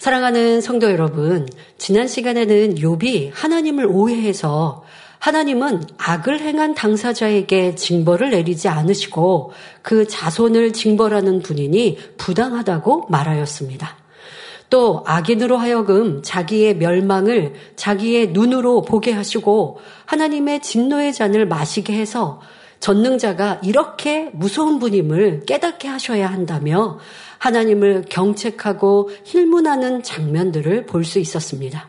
사랑하는 성도 여러분, 지난 시간에는 욥이 하나님을 오해해서 하나님은 악을 행한 당사자에게 징벌을 내리지 않으시고 그 자손을 징벌하는 분이니 부당하다고 말하였습니다. 또 악인으로 하여금 자기의 멸망을 자기의 눈으로 보게 하시고 하나님의 진노의 잔을 마시게 해서 전능자가 이렇게 무서운 분임을 깨닫게 하셔야 한다며 하나님을 경책하고 힐문하는 장면들을 볼 수 있었습니다.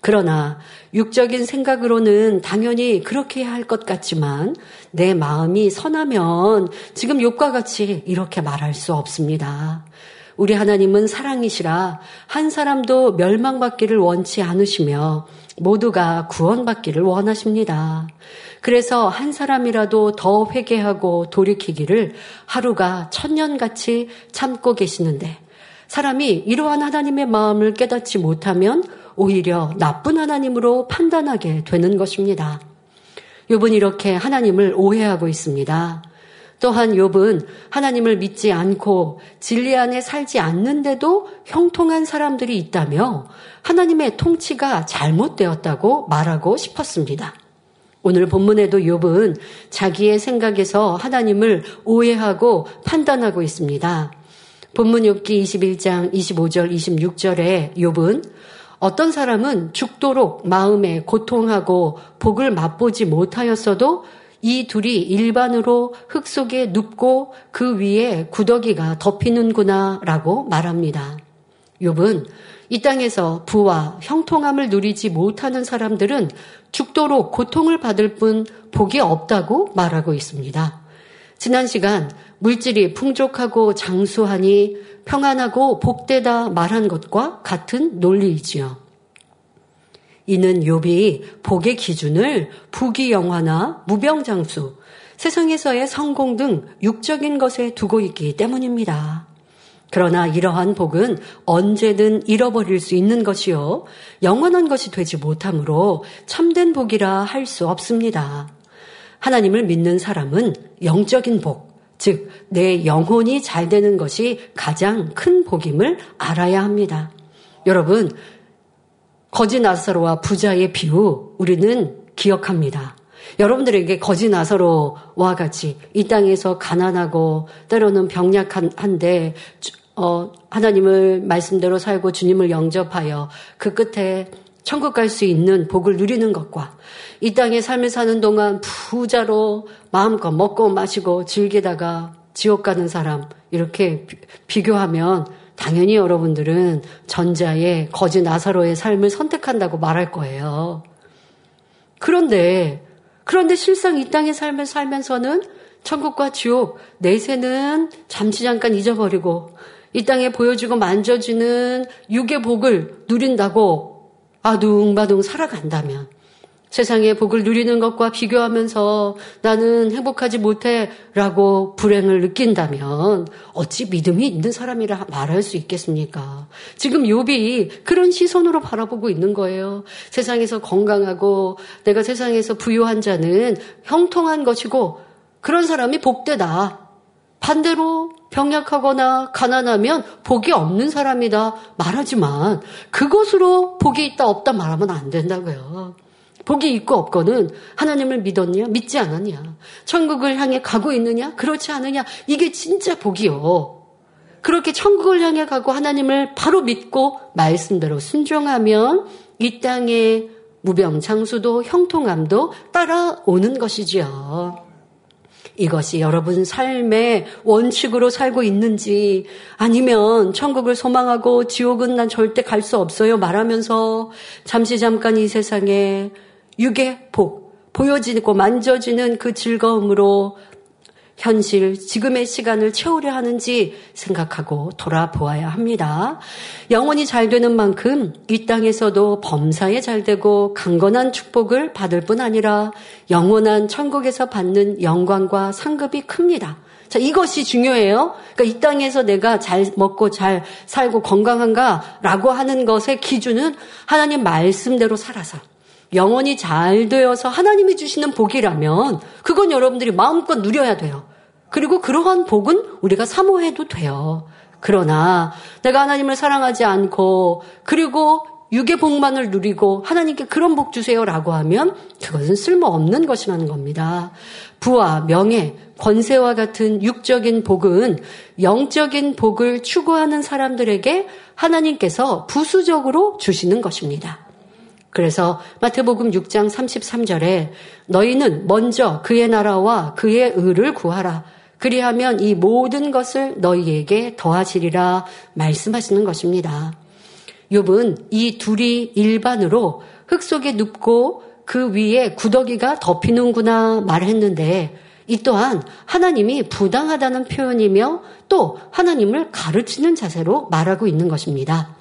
그러나 육적인 생각으로는 당연히 그렇게 해야 할 것 같지만 내 마음이 선하면 지금 욥과 같이 이렇게 말할 수 없습니다. 우리 하나님은 사랑이시라 한 사람도 멸망받기를 원치 않으시며 모두가 구원받기를 원하십니다. 그래서 한 사람이라도 더 회개하고 돌이키기를 하루가 천년같이 참고 계시는데 사람이 이러한 하나님의 마음을 깨닫지 못하면 오히려 나쁜 하나님으로 판단하게 되는 것입니다. 욥은 이렇게 하나님을 오해하고 있습니다. 또한 욥은 하나님을 믿지 않고 진리 안에 살지 않는데도 형통한 사람들이 있다며 하나님의 통치가 잘못되었다고 말하고 싶었습니다. 오늘 본문에도 욥은 자기의 생각에서 하나님을 오해하고 판단하고 있습니다. 본문 욥기 21장 25절 26절에 욥은 어떤 사람은 죽도록 마음에 고통하고 복을 맛보지 못하였어도 이 둘이 일반으로 흙 속에 눕고 그 위에 구더기가 덮이는구나 라고 말합니다. 욥은 이 땅에서 부와 형통함을 누리지 못하는 사람들은 죽도록 고통을 받을 뿐 복이 없다고 말하고 있습니다. 지난 시간 물질이 풍족하고 장수하니 평안하고 복되다 말한 것과 같은 논리이지요. 이는 욥이 복의 기준을 부귀영화나 무병장수, 세상에서의 성공 등 육적인 것에 두고 있기 때문입니다. 그러나 이러한 복은 언제든 잃어버릴 수 있는 것이요 영원한 것이 되지 못하므로 참된 복이라 할 수 없습니다. 하나님을 믿는 사람은 영적인 복, 즉 내 영혼이 잘 되는 것이 가장 큰 복임을 알아야 합니다. 여러분, 거지 나사로와 부자의 비유 우리는 기억합니다. 여러분들에게 거지 나사로와 같이 이 땅에서 가난하고 때로는 병약한데 하나님을 말씀대로 살고 주님을 영접하여 그 끝에 천국 갈 수 있는 복을 누리는 것과 이 땅의 삶을 사는 동안 부자로 마음껏 먹고 마시고 즐기다가 지옥 가는 사람 이렇게 비교하면 당연히 여러분들은 전자의 거지 나사로의 삶을 선택한다고 말할 거예요. 그런데 실상 이 땅의 삶을 살면서는 천국과 지옥, 내세는 잠시 잠깐 잊어버리고 이 땅에 보여주고 만져지는 육의 복을 누린다고 아둥바둥 살아간다면 세상의 복을 누리는 것과 비교하면서 나는 행복하지 못해 라고 불행을 느낀다면 어찌 믿음이 있는 사람이라 말할 수 있겠습니까? 지금 욥이 그런 시선으로 바라보고 있는 거예요. 세상에서 건강하고 내가 세상에서 부유한 자는 형통한 것이고 그런 사람이 복되다. 반대로 병약하거나 가난하면 복이 없는 사람이다 말하지만 그것으로 복이 있다 없다 말하면 안 된다고요. 복이 있고 없고는 하나님을 믿었냐? 믿지 않았냐? 천국을 향해 가고 있느냐? 그렇지 않느냐? 이게 진짜 복이요. 그렇게 천국을 향해 가고 하나님을 바로 믿고 말씀대로 순종하면 이 땅의 무병장수도 형통함도 따라오는 것이지요. 이것이 여러분 삶의 원칙으로 살고 있는지 아니면 천국을 소망하고 지옥은 난 절대 갈 수 없어요 말하면서 잠시 잠깐 이 세상에 육의 복, 보여지고 만져지는 그 즐거움으로 현실, 지금의 시간을 채우려 하는지 생각하고 돌아보아야 합니다. 영혼이 잘 되는 만큼 이 땅에서도 범사에 잘 되고 강건한 축복을 받을 뿐 아니라 영원한 천국에서 받는 영광과 상급이 큽니다. 자, 이것이 중요해요. 그러니까 이 땅에서 내가 잘 먹고 잘 살고 건강한가라고 하는 것의 기준은 하나님 말씀대로 살아서 영혼이 잘 되어서 하나님이 주시는 복이라면 그건 여러분들이 마음껏 누려야 돼요. 그리고 그러한 복은 우리가 사모해도 돼요. 그러나 내가 하나님을 사랑하지 않고 그리고 육의 복만을 누리고 하나님께 그런 복 주세요라고 하면 그것은 쓸모없는 것이라는 겁니다. 부와 명예, 권세와 같은 육적인 복은 영적인 복을 추구하는 사람들에게 하나님께서 부수적으로 주시는 것입니다. 그래서 마태복음 6장 33절에 너희는 먼저 그의 나라와 그의 의를 구하라. 그리하면 이 모든 것을 너희에게 더하시리라 말씀하시는 것입니다. 욥은 이 둘이 일반으로 흙 속에 눕고 그 위에 구더기가 덮이는구나 말했는데 이 또한 하나님이 부당하다는 표현이며 또 하나님을 가르치는 자세로 말하고 있는 것입니다.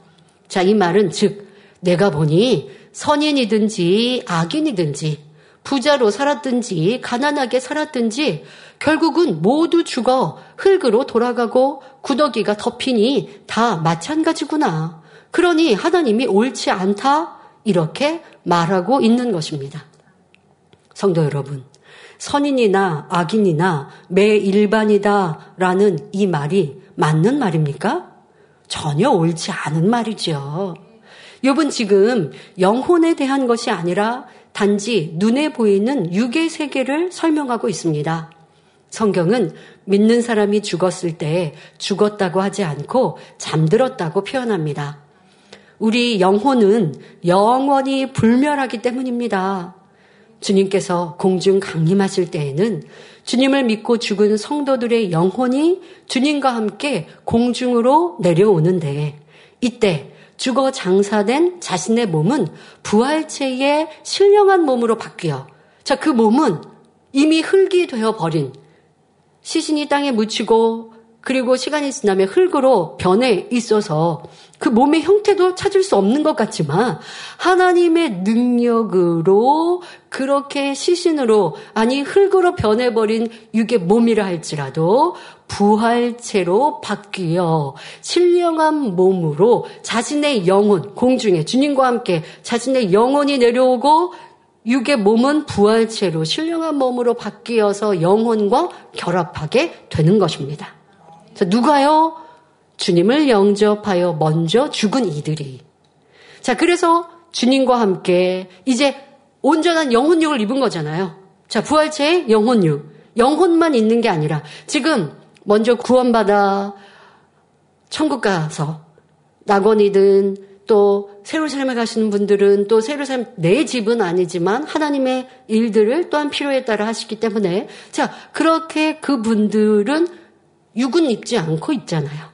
자, 이 말은 즉 내가 보니 선인이든지 악인이든지 부자로 살았든지 가난하게 살았든지 결국은 모두 죽어 흙으로 돌아가고 구더기가 덮이니 다 마찬가지구나. 그러니 하나님이 옳지 않다 이렇게 말하고 있는 것입니다. 성도 여러분, 선인이나 악인이나 매일반이다라는 이 말이 맞는 말입니까? 전혀 옳지 않은 말이죠. 욥은 지금 영혼에 대한 것이 아니라 단지 눈에 보이는 육의 세계를 설명하고 있습니다. 성경은 믿는 사람이 죽었을 때 죽었다고 하지 않고 잠들었다고 표현합니다. 우리 영혼은 영원히 불멸하기 때문입니다. 주님께서 공중 강림하실 때에는 주님을 믿고 죽은 성도들의 영혼이 주님과 함께 공중으로 내려오는데 이때 죽어 장사된 자신의 몸은 부활체의 신령한 몸으로 바뀌어 자, 그 몸은 이미 흙이 되어버린 시신이 땅에 묻히고 그리고 시간이 지나면 흙으로 변해 있어서 그 몸의 형태도 찾을 수 없는 것 같지만 하나님의 능력으로 그렇게 시신으로 아니 흙으로 변해버린 육의 몸이라 할지라도 부활체로 바뀌어 신령한 몸으로 자신의 영혼 공중에 주님과 함께 자신의 영혼이 내려오고 육의 몸은 부활체로 신령한 몸으로 바뀌어서 영혼과 결합하게 되는 것입니다. 자, 누가요? 주님을 영접하여 먼저 죽은 이들이. 자, 그래서 주님과 함께 이제 온전한 영혼육을 입은 거잖아요. 자, 부활체의 영혼육. 영혼만 있는 게 아니라 지금 먼저 구원받아 천국 가서 낙원이든 또 새로운 삶에 가시는 분들은 또 새로운 삶, 내 집은 아니지만 하나님의 일들을 또한 필요에 따라 하시기 때문에 자, 그렇게 그분들은 육은 입지 않고 있잖아요.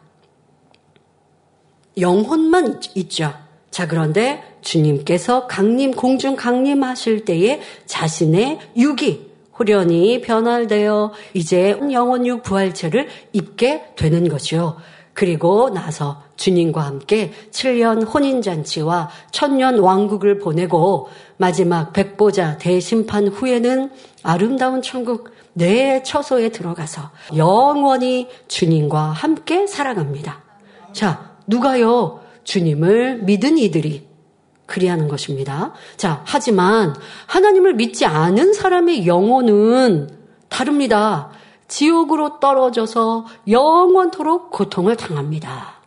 영혼만 있죠. 자, 그런데 주님께서 공중 강림하실 때에 자신의 육이 호련히 변화되어 이제 영혼육 부활체를 입게 되는 거죠. 그리고 나서 주님과 함께 7년 혼인잔치와 천년 왕국을 보내고 마지막 백보자 대심판 후에는 아름다운 천국 내 처소에 들어가서 영원히 주님과 함께 살아갑니다. 자, 누가요? 주님을 믿은 이들이 그리하는 것입니다. 자, 하지만 하나님을 믿지 않은 사람의 영혼은 다릅니다. 지옥으로 떨어져서 영원토록 고통을 당합니다.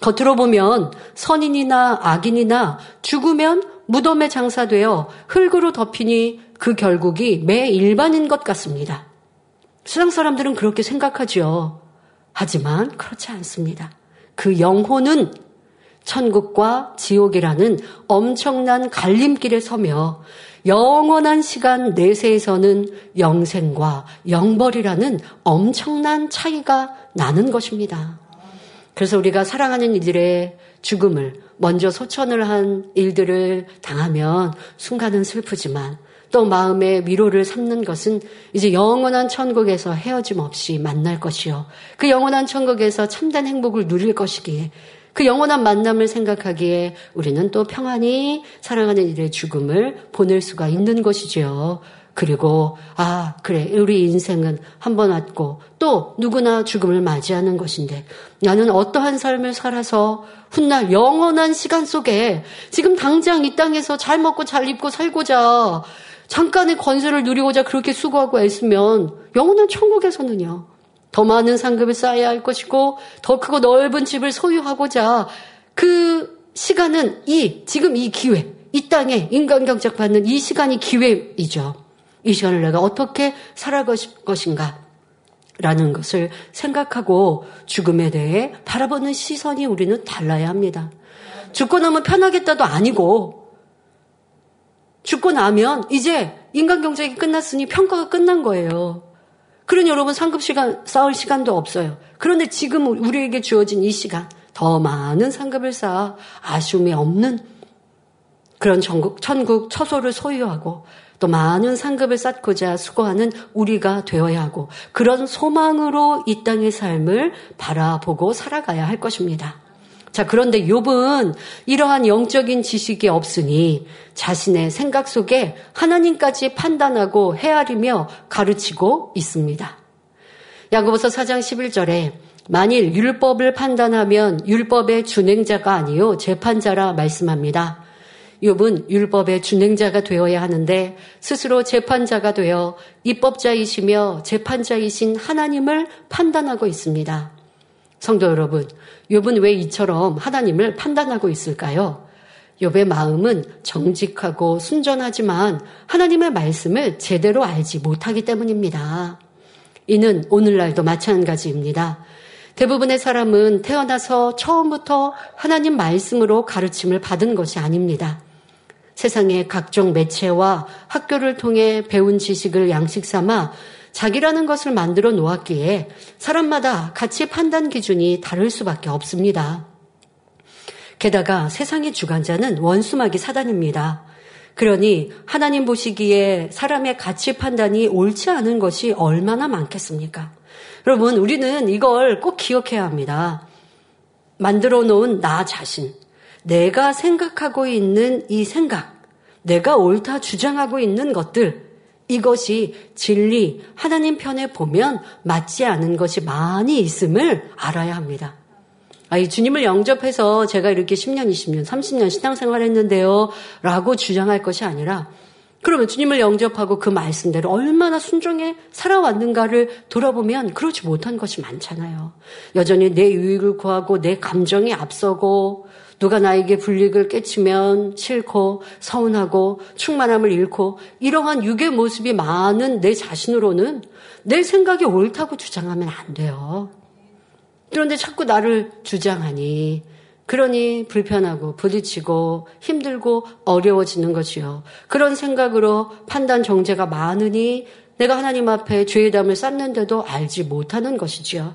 겉으로 보면 선인이나 악인이나 죽으면 무덤에 장사되어 흙으로 덮이니 그 결국이 매 일반인 것 같습니다. 세상 사람들은 그렇게 생각하죠. 하지만 그렇지 않습니다. 그 영혼은 천국과 지옥이라는 엄청난 갈림길에 서며 영원한 시간 내세에서는 영생과 영벌이라는 엄청난 차이가 나는 것입니다. 그래서 우리가 사랑하는 이들의 죽음을 먼저 소천을 한 일들을 당하면 순간은 슬프지만 또 마음의 위로를 삼는 것은 이제 영원한 천국에서 헤어짐 없이 만날 것이요. 그 영원한 천국에서 참된 행복을 누릴 것이기에 그 영원한 만남을 생각하기에 우리는 또 평안히 사랑하는 이들의 죽음을 보낼 수가 있는 것이지요. 그리고 아 그래 우리 인생은 한 번 왔고 또 누구나 죽음을 맞이하는 것인데 나는 어떠한 삶을 살아서 훗날 영원한 시간 속에 지금 당장 이 땅에서 잘 먹고 잘 입고 살고자 잠깐의 권세를 누리고자 그렇게 수고하고 애쓰면 영원한 천국에서는요 더 많은 상급을 쌓아야 할 것이고 더 크고 넓은 집을 소유하고자 그 시간은 지금 이 기회, 이 땅에 인간 경작받는 이 시간이 기회이죠. 이 시간을 내가 어떻게 살아갈 것인가 라는 것을 생각하고 죽음에 대해 바라보는 시선이 우리는 달라야 합니다. 죽고 나면 편하겠다도 아니고 죽고 나면 이제 인간 경작이 끝났으니 평가가 끝난 거예요. 그러니 여러분 상급 시간 쌓을 시간도 없어요. 그런데 지금 우리에게 주어진 이 시간 더 많은 상급을 쌓아 아쉬움이 없는 그런 천국 처소를 소유하고 또 많은 상급을 쌓고자 수고하는 우리가 되어야 하고 그런 소망으로 이 땅의 삶을 바라보고 살아가야 할 것입니다. 자, 그런데 욥은 이러한 영적인 지식이 없으니 자신의 생각 속에 하나님까지 판단하고 헤아리며 가르치고 있습니다. 야고보서 4장 11절에 만일 율법을 판단하면 율법의 준행자가 아니요 재판자라 말씀합니다. 욥은 율법의 준행자가 되어야 하는데 스스로 재판자가 되어 입법자이시며 재판자이신 하나님을 판단하고 있습니다. 성도 여러분, 욥은 왜 이처럼 하나님을 판단하고 있을까요? 욥의 마음은 정직하고 순전하지만 하나님의 말씀을 제대로 알지 못하기 때문입니다. 이는 오늘날도 마찬가지입니다. 대부분의 사람은 태어나서 처음부터 하나님 말씀으로 가르침을 받은 것이 아닙니다. 세상의 각종 매체와 학교를 통해 배운 지식을 양식 삼아 자기라는 것을 만들어 놓았기에 사람마다 가치 판단 기준이 다를 수밖에 없습니다. 게다가 세상의 주관자는 원수마귀 사단입니다. 그러니 하나님 보시기에 사람의 가치 판단이 옳지 않은 것이 얼마나 많겠습니까? 여러분, 우리는 이걸 꼭 기억해야 합니다. 만들어 놓은 나 자신, 내가 생각하고 있는 이 생각, 내가 옳다 주장하고 있는 것들, 이것이 진리, 하나님 편에 보면 맞지 않은 것이 많이 있음을 알아야 합니다. 이 주님을 영접해서 제가 이렇게 10년, 20년, 30년 신앙생활 했는데요 라고 주장할 것이 아니라 그러면 주님을 영접하고 그 말씀대로 얼마나 순종해 살아왔는가를 돌아보면 그렇지 못한 것이 많잖아요. 여전히 내 유익을 구하고 내 감정이 앞서고 누가 나에게 불이익을 끼치면 싫고 서운하고 충만함을 잃고 이러한 육의 모습이 많은 내 자신으로는 내 생각이 옳다고 주장하면 안 돼요. 그런데 자꾸 나를 주장하니 그러니 불편하고 부딪히고 힘들고 어려워지는 것이요. 그런 생각으로 판단 정죄가 많으니 내가 하나님 앞에 죄의담을 쌓는데도 알지 못하는 것이지요.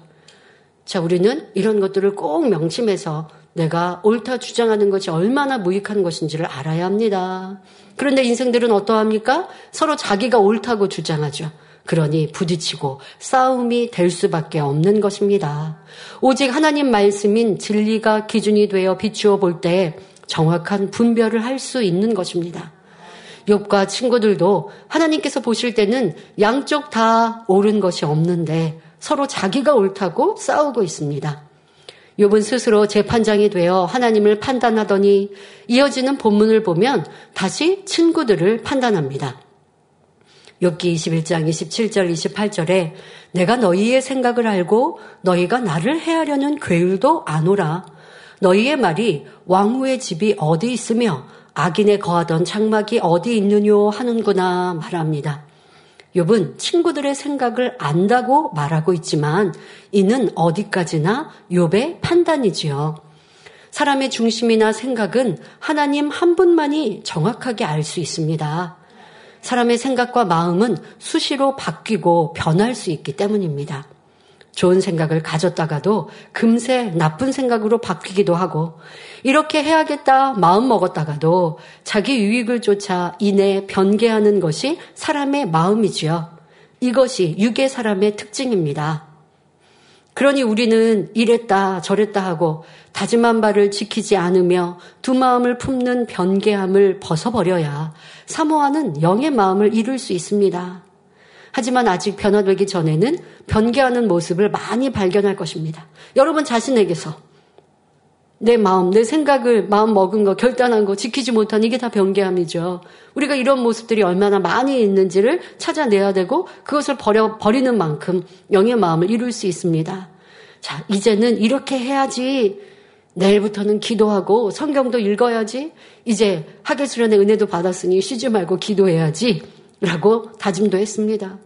자, 우리는 이런 것들을 꼭 명심해서 내가 옳다 주장하는 것이 얼마나 무익한 것인지를 알아야 합니다. 그런데 인생들은 어떠합니까? 서로 자기가 옳다고 주장하죠. 그러니 부딪히고 싸움이 될 수밖에 없는 것입니다. 오직 하나님 말씀인 진리가 기준이 되어 비추어 볼 때 정확한 분별을 할 수 있는 것입니다. 욥과 친구들도 하나님께서 보실 때는 양쪽 다 옳은 것이 없는데 서로 자기가 옳다고 싸우고 있습니다. 욥은 스스로 재판장이 되어 하나님을 판단하더니 이어지는 본문을 보면 다시 친구들을 판단합니다. 욥기 21장 27절 28절에 내가 너희의 생각을 알고 너희가 나를 해하려는 괴율도 아노라. 너희의 말이 왕후의 집이 어디 있으며 악인의 거하던 장막이 어디 있느뇨 하는구나 말합니다. 욥은 친구들의 생각을 안다고 말하고 있지만 이는 어디까지나 욥의 판단이지요. 사람의 중심이나 생각은 하나님 한 분만이 정확하게 알 수 있습니다. 사람의 생각과 마음은 수시로 바뀌고 변할 수 있기 때문입니다. 좋은 생각을 가졌다가도 금세 나쁜 생각으로 바뀌기도 하고 이렇게 해야겠다 마음 먹었다가도 자기 유익을 쫓아 인해 변개하는 것이 사람의 마음이지요. 이것이 육의 사람의 특징입니다. 그러니 우리는 이랬다 저랬다 하고 다짐한 바를 지키지 않으며 두 마음을 품는 변개함을 벗어버려야 사모하는 영의 마음을 이룰 수 있습니다. 하지만 아직 변화되기 전에는 변개하는 모습을 많이 발견할 것입니다. 여러분 자신에게서 내 마음, 내 생각을 마음 먹은 거, 결단한 거, 지키지 못한 이게 다 변개함이죠. 우리가 이런 모습들이 얼마나 많이 있는지를 찾아내야 되고 그것을 버리는 만큼 영의 마음을 이룰 수 있습니다. 자, 이제는 이렇게 해야지. 내일부터는 기도하고 성경도 읽어야지. 이제 학예 수련의 은혜도 받았으니 쉬지 말고 기도해야지 라고 다짐도 했습니다.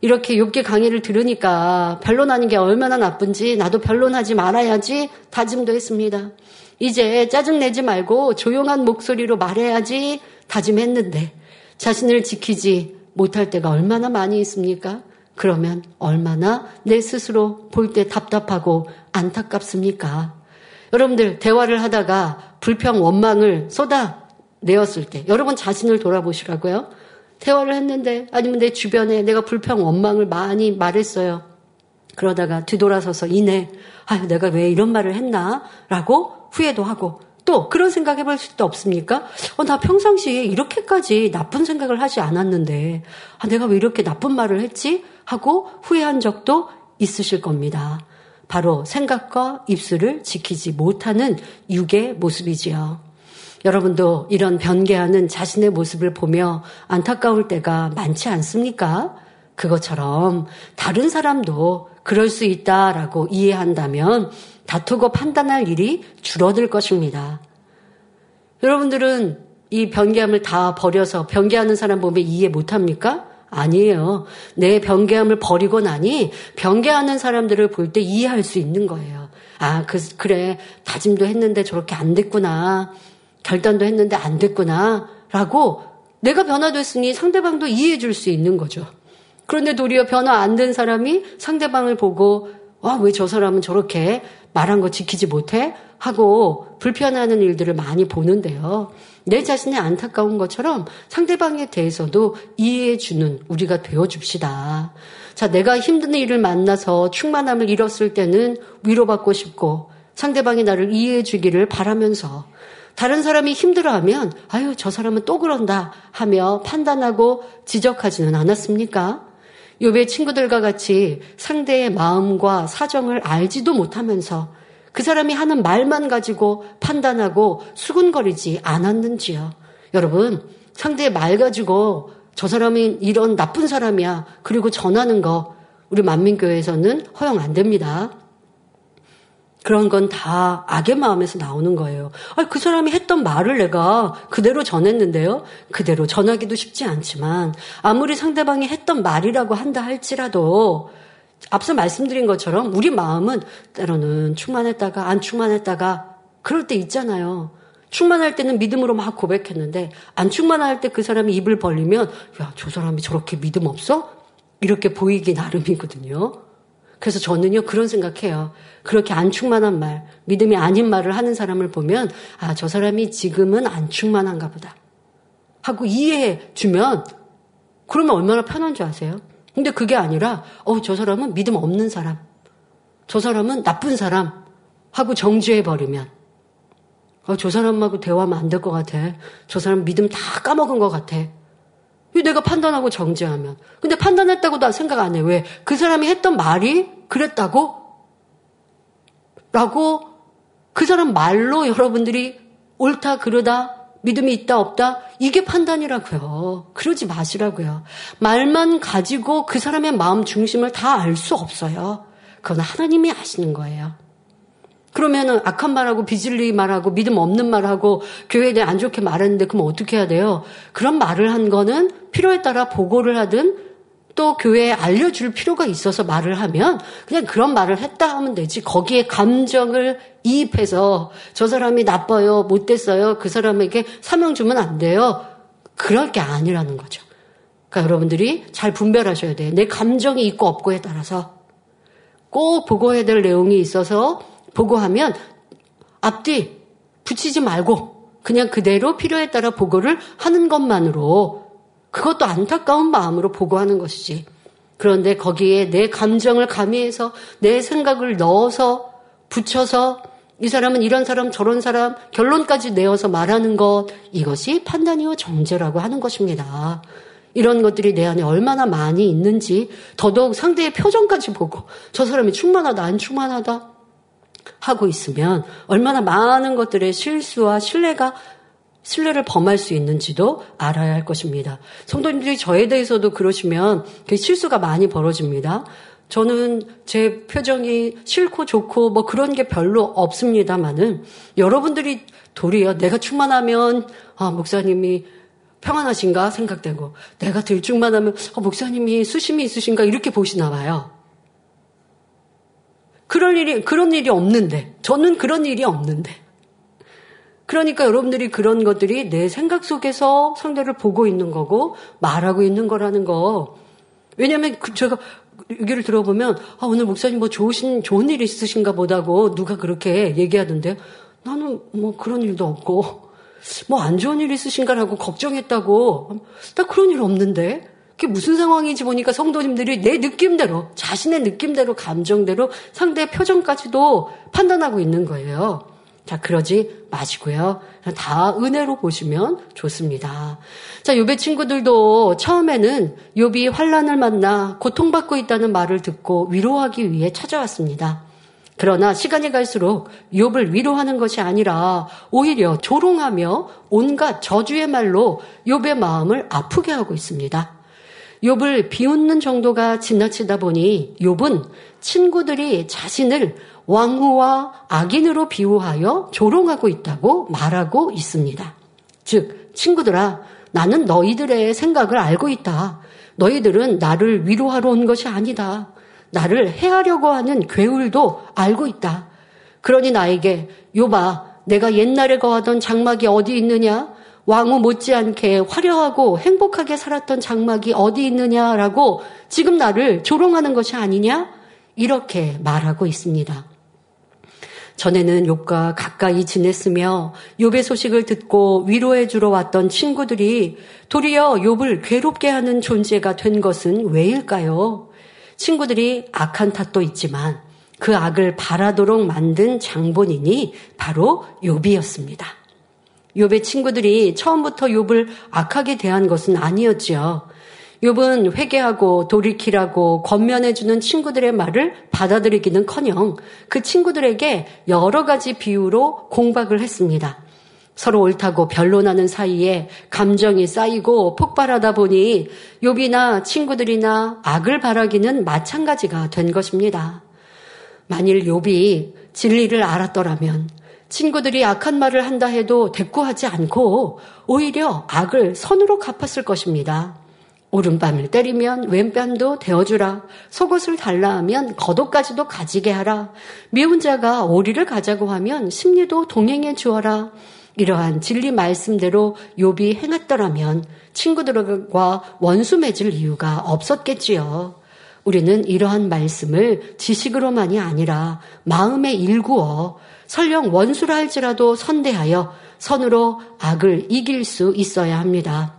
이렇게 욥기 강의를 들으니까 변론하는 게 얼마나 나쁜지 나도 변론하지 말아야지 다짐도 했습니다. 이제 짜증내지 말고 조용한 목소리로 말해야지 다짐했는데 자신을 지키지 못할 때가 얼마나 많이 있습니까? 그러면 얼마나 내 스스로 볼 때 답답하고 안타깝습니까? 여러분들 대화를 하다가 불평, 원망을 쏟아내었을 때 여러분 자신을 돌아보시라고요. 대화를 했는데 아니면 내 주변에 내가 불평, 원망을 많이 말했어요. 그러다가 뒤돌아서서 이내 아유 내가 왜 이런 말을 했나? 라고 후회도 하고 또 그런 생각 해볼 수도 없습니까? 나 평상시에 이렇게까지 나쁜 생각을 하지 않았는데 내가 왜 이렇게 나쁜 말을 했지? 하고 후회한 적도 있으실 겁니다. 바로 생각과 입술을 지키지 못하는 육의 모습이지요. 여러분도 이런 변개하는 자신의 모습을 보며 안타까울 때가 많지 않습니까? 그것처럼 다른 사람도 그럴 수 있다라고 이해한다면 다투고 판단할 일이 줄어들 것입니다. 여러분들은 이 변개함을 다 버려서 변개하는 사람 보면 이해 못합니까? 아니에요. 내 변개함을 버리고 나니 변개하는 사람들을 볼 때 이해할 수 있는 거예요. 그래 다짐도 했는데 저렇게 안 됐구나. 결단도 했는데 안 됐구나 라고 내가 변화됐으니 상대방도 이해해 줄 수 있는 거죠. 그런데 도리어 변화 안 된 사람이 상대방을 보고 왜 저 사람은 저렇게 말한 거 지키지 못해? 하고 불편해하는 일들을 많이 보는데요. 내 자신의 안타까운 것처럼 상대방에 대해서도 이해해 주는 우리가 되어줍시다. 자, 내가 힘든 일을 만나서 충만함을 잃었을 때는 위로받고 싶고 상대방이 나를 이해해 주기를 바라면서 다른 사람이 힘들어하면 아유 저 사람은 또 그런다 하며 판단하고 지적하지는 않았습니까? 욥의 친구들과 같이 상대의 마음과 사정을 알지도 못하면서 그 사람이 하는 말만 가지고 판단하고 수군거리지 않았는지요. 여러분 상대의 말 가지고 저 사람이 이런 나쁜 사람이야 그리고 전하는 거 우리 만민교회에서는 허용 안 됩니다. 그런 건 다 악의 마음에서 나오는 거예요. 그 사람이 했던 말을 내가 그대로 전했는데요. 그대로 전하기도 쉽지 않지만 아무리 상대방이 했던 말이라고 한다 할지라도 앞서 말씀드린 것처럼 우리 마음은 때로는 충만했다가 안 충만했다가 그럴 때 있잖아요. 충만할 때는 믿음으로 막 고백했는데 안 충만할 때 그 사람이 입을 벌리면 야, 저 사람이 저렇게 믿음 없어? 이렇게 보이기 나름이거든요. 그래서 저는요 그런 생각해요. 그렇게 안 충만한 말, 믿음이 아닌 말을 하는 사람을 보면 저 사람이 지금은 안 충만한가 보다 하고 이해해 주면 그러면 얼마나 편한 줄 아세요? 근데 그게 아니라 저 사람은 믿음 없는 사람, 저 사람은 나쁜 사람 하고 정지해버리면 저 사람하고 대화하면 안 될 것 같아. 저 사람 믿음 다 까먹은 것 같아. 왜 내가 판단하고 정죄하면. 근데 판단했다고도 생각 안 해. 왜? 그 사람이 했던 말이 그랬다고? 라고 그 사람 말로 여러분들이 옳다, 그러다, 믿음이 있다, 없다 이게 판단이라고요. 그러지 마시라고요. 말만 가지고 그 사람의 마음 중심을 다 알 수 없어요. 그건 하나님이 아시는 거예요. 그러면은 악한 말하고 비질리 말하고 믿음 없는 말하고 교회에 대해 안 좋게 말했는데 그럼 어떻게 해야 돼요? 그런 말을 한 거는 필요에 따라 보고를 하든 또 교회에 알려줄 필요가 있어서 말을 하면 그냥 그런 말을 했다 하면 되지 거기에 감정을 이입해서 저 사람이 나빠요, 못됐어요, 그 사람에게 사명 주면 안 돼요. 그럴 게 아니라는 거죠. 그러니까 여러분들이 잘 분별하셔야 돼요. 내 감정이 있고 없고에 따라서 꼭 보고해야 될 내용이 있어서 보고하면 앞뒤 붙이지 말고 그냥 그대로 필요에 따라 보고를 하는 것만으로 그것도 안타까운 마음으로 보고하는 것이지. 그런데 거기에 내 감정을 가미해서 내 생각을 넣어서 붙여서 이 사람은 이런 사람 저런 사람 결론까지 내어서 말하는 것 이것이 판단이요 정죄라고 하는 것입니다. 이런 것들이 내 안에 얼마나 많이 있는지 더더욱 상대의 표정까지 보고 저 사람이 충만하다 안 충만하다 하고 있으면 얼마나 많은 것들의 실수와 신뢰를 범할 수 있는지도 알아야 할 것입니다. 성도님들이 저에 대해서도 그러시면 실수가 많이 벌어집니다. 저는 제 표정이 싫고 좋고 뭐 그런 게 별로 없습니다만은 여러분들이 도리어 내가 충만하면 아 목사님이 평안하신가 생각되고 내가 들쭉만 하면 목사님이 수심이 있으신가 이렇게 보시나 봐요. 그런 일이 없는데 저는 그런 일이 없는데 그러니까 여러분들이 그런 것들이 내 생각 속에서 상대를 보고 있는 거고 말하고 있는 거라는 거. 왜냐하면 제가 얘기를 들어보면 아 오늘 목사님 뭐 좋은 일 있으신가 보다고 누가 그렇게 얘기하던데 나는 뭐 그런 일도 없고 뭐 안 좋은 일 있으신가라고 걱정했다고 나 그런 일 없는데 그게 무슨 상황인지 보니까 성도님들이 내 느낌대로 자신의 느낌대로 감정대로 상대의 표정까지도 판단하고 있는 거예요. 자 그러지 마시고요. 다 은혜로 보시면 좋습니다. 자 욥의 친구들도 처음에는 욥이 환난을 만나 고통받고 있다는 말을 듣고 위로하기 위해 찾아왔습니다. 그러나 시간이 갈수록 욥을 위로하는 것이 아니라 오히려 조롱하며 온갖 저주의 말로 욥의 마음을 아프게 하고 있습니다. 욥을 비웃는 정도가 지나치다 보니 욥은 친구들이 자신을 왕후와 악인으로 비유하여 조롱하고 있다고 말하고 있습니다. 즉 친구들아 나는 너희들의 생각을 알고 있다. 너희들은 나를 위로하러 온 것이 아니다. 나를 해하려고 하는 괴울도 알고 있다. 그러니 나에게 욥아 내가 옛날에 거하던 장막이 어디 있느냐? 왕후 못지않게 화려하고 행복하게 살았던 장막이 어디 있느냐라고 지금 나를 조롱하는 것이 아니냐? 이렇게 말하고 있습니다. 전에는 욥과 가까이 지냈으며 욥의 소식을 듣고 위로해 주러 왔던 친구들이 도리어 욥을 괴롭게 하는 존재가 된 것은 왜일까요? 친구들이 악한 탓도 있지만 그 악을 바라도록 만든 장본인이 바로 욥이었습니다. 욥의 친구들이 처음부터 욥을 악하게 대한 것은 아니었지요. 욥은 회개하고 돌이키라고 권면해주는 친구들의 말을 받아들이기는커녕 그 친구들에게 여러 가지 비유로 공박을 했습니다. 서로 옳다고 변론하는 사이에 감정이 쌓이고 폭발하다 보니 욥이나 친구들이나 악을 바라기는 마찬가지가 된 것입니다. 만일 욥이 진리를 알았더라면 친구들이 악한 말을 한다 해도 대꾸하지 않고 오히려 악을 선으로 갚았을 것입니다. 오른뺨을 때리면 왼뺨도 대어주라. 속옷을 달라 하면 겉옷까지도 가지게 하라. 미운 자가 오리를 가자고 하면 심리도 동행해 주어라. 이러한 진리 말씀대로 욥이 행했더라면 친구들과 원수 맺을 이유가 없었겠지요. 우리는 이러한 말씀을 지식으로만이 아니라 마음에 일구어 설령 원수라 할지라도 선대하여 선으로 악을 이길 수 있어야 합니다.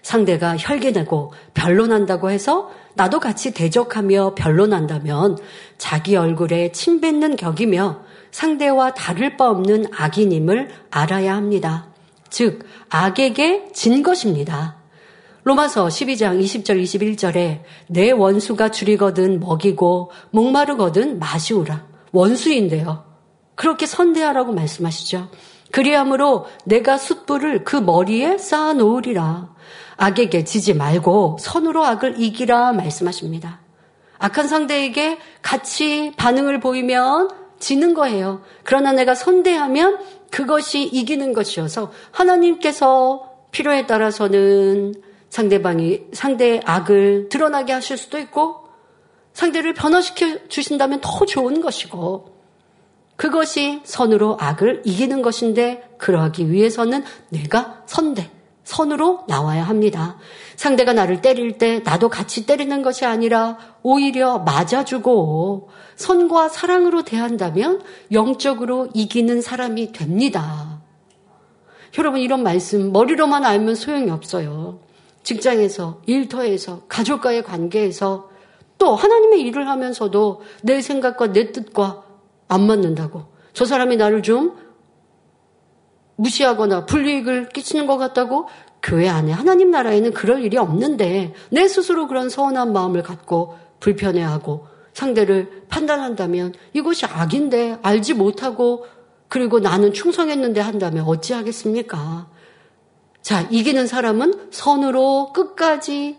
상대가 혈기내고 변론한다고 해서 나도 같이 대적하며 변론한다면 자기 얼굴에 침 뱉는 격이며 상대와 다를 바 없는 악인임을 알아야 합니다. 즉 악에게 진 것입니다. 로마서 12장 20절 21절에 내 원수가 줄이거든 먹이고 목마르거든 마시우라. 원수인데요. 그렇게 선대하라고 말씀하시죠. 그리함으로 내가 숯불을 그 머리에 쌓아놓으리라. 악에게 지지 말고 선으로 악을 이기라 말씀하십니다. 악한 상대에게 같이 반응을 보이면 지는 거예요. 그러나 내가 선대하면 그것이 이기는 것이어서 하나님께서 필요에 따라서는 상대의 악을 드러나게 하실 수도 있고 상대를 변화시켜 주신다면 더 좋은 것이고 그것이 선으로 악을 이기는 것인데 그러하기 위해서는 내가 선으로 나와야 합니다. 상대가 나를 때릴 때 나도 같이 때리는 것이 아니라 오히려 맞아주고 선과 사랑으로 대한다면 영적으로 이기는 사람이 됩니다. 여러분 이런 말씀 머리로만 알면 소용이 없어요. 직장에서, 일터에서, 가족과의 관계에서 또 하나님의 일을 하면서도 내 생각과 내 뜻과 안 맞는다고 저 사람이 나를 좀 무시하거나 불이익을 끼치는 것 같다고 교회 안에 하나님 나라에는 그럴 일이 없는데 내 스스로 그런 서운한 마음을 갖고 불편해하고 상대를 판단한다면 이것이 악인데 알지 못하고 그리고 나는 충성했는데 한다면 어찌하겠습니까? 자, 이기는 사람은 선으로 끝까지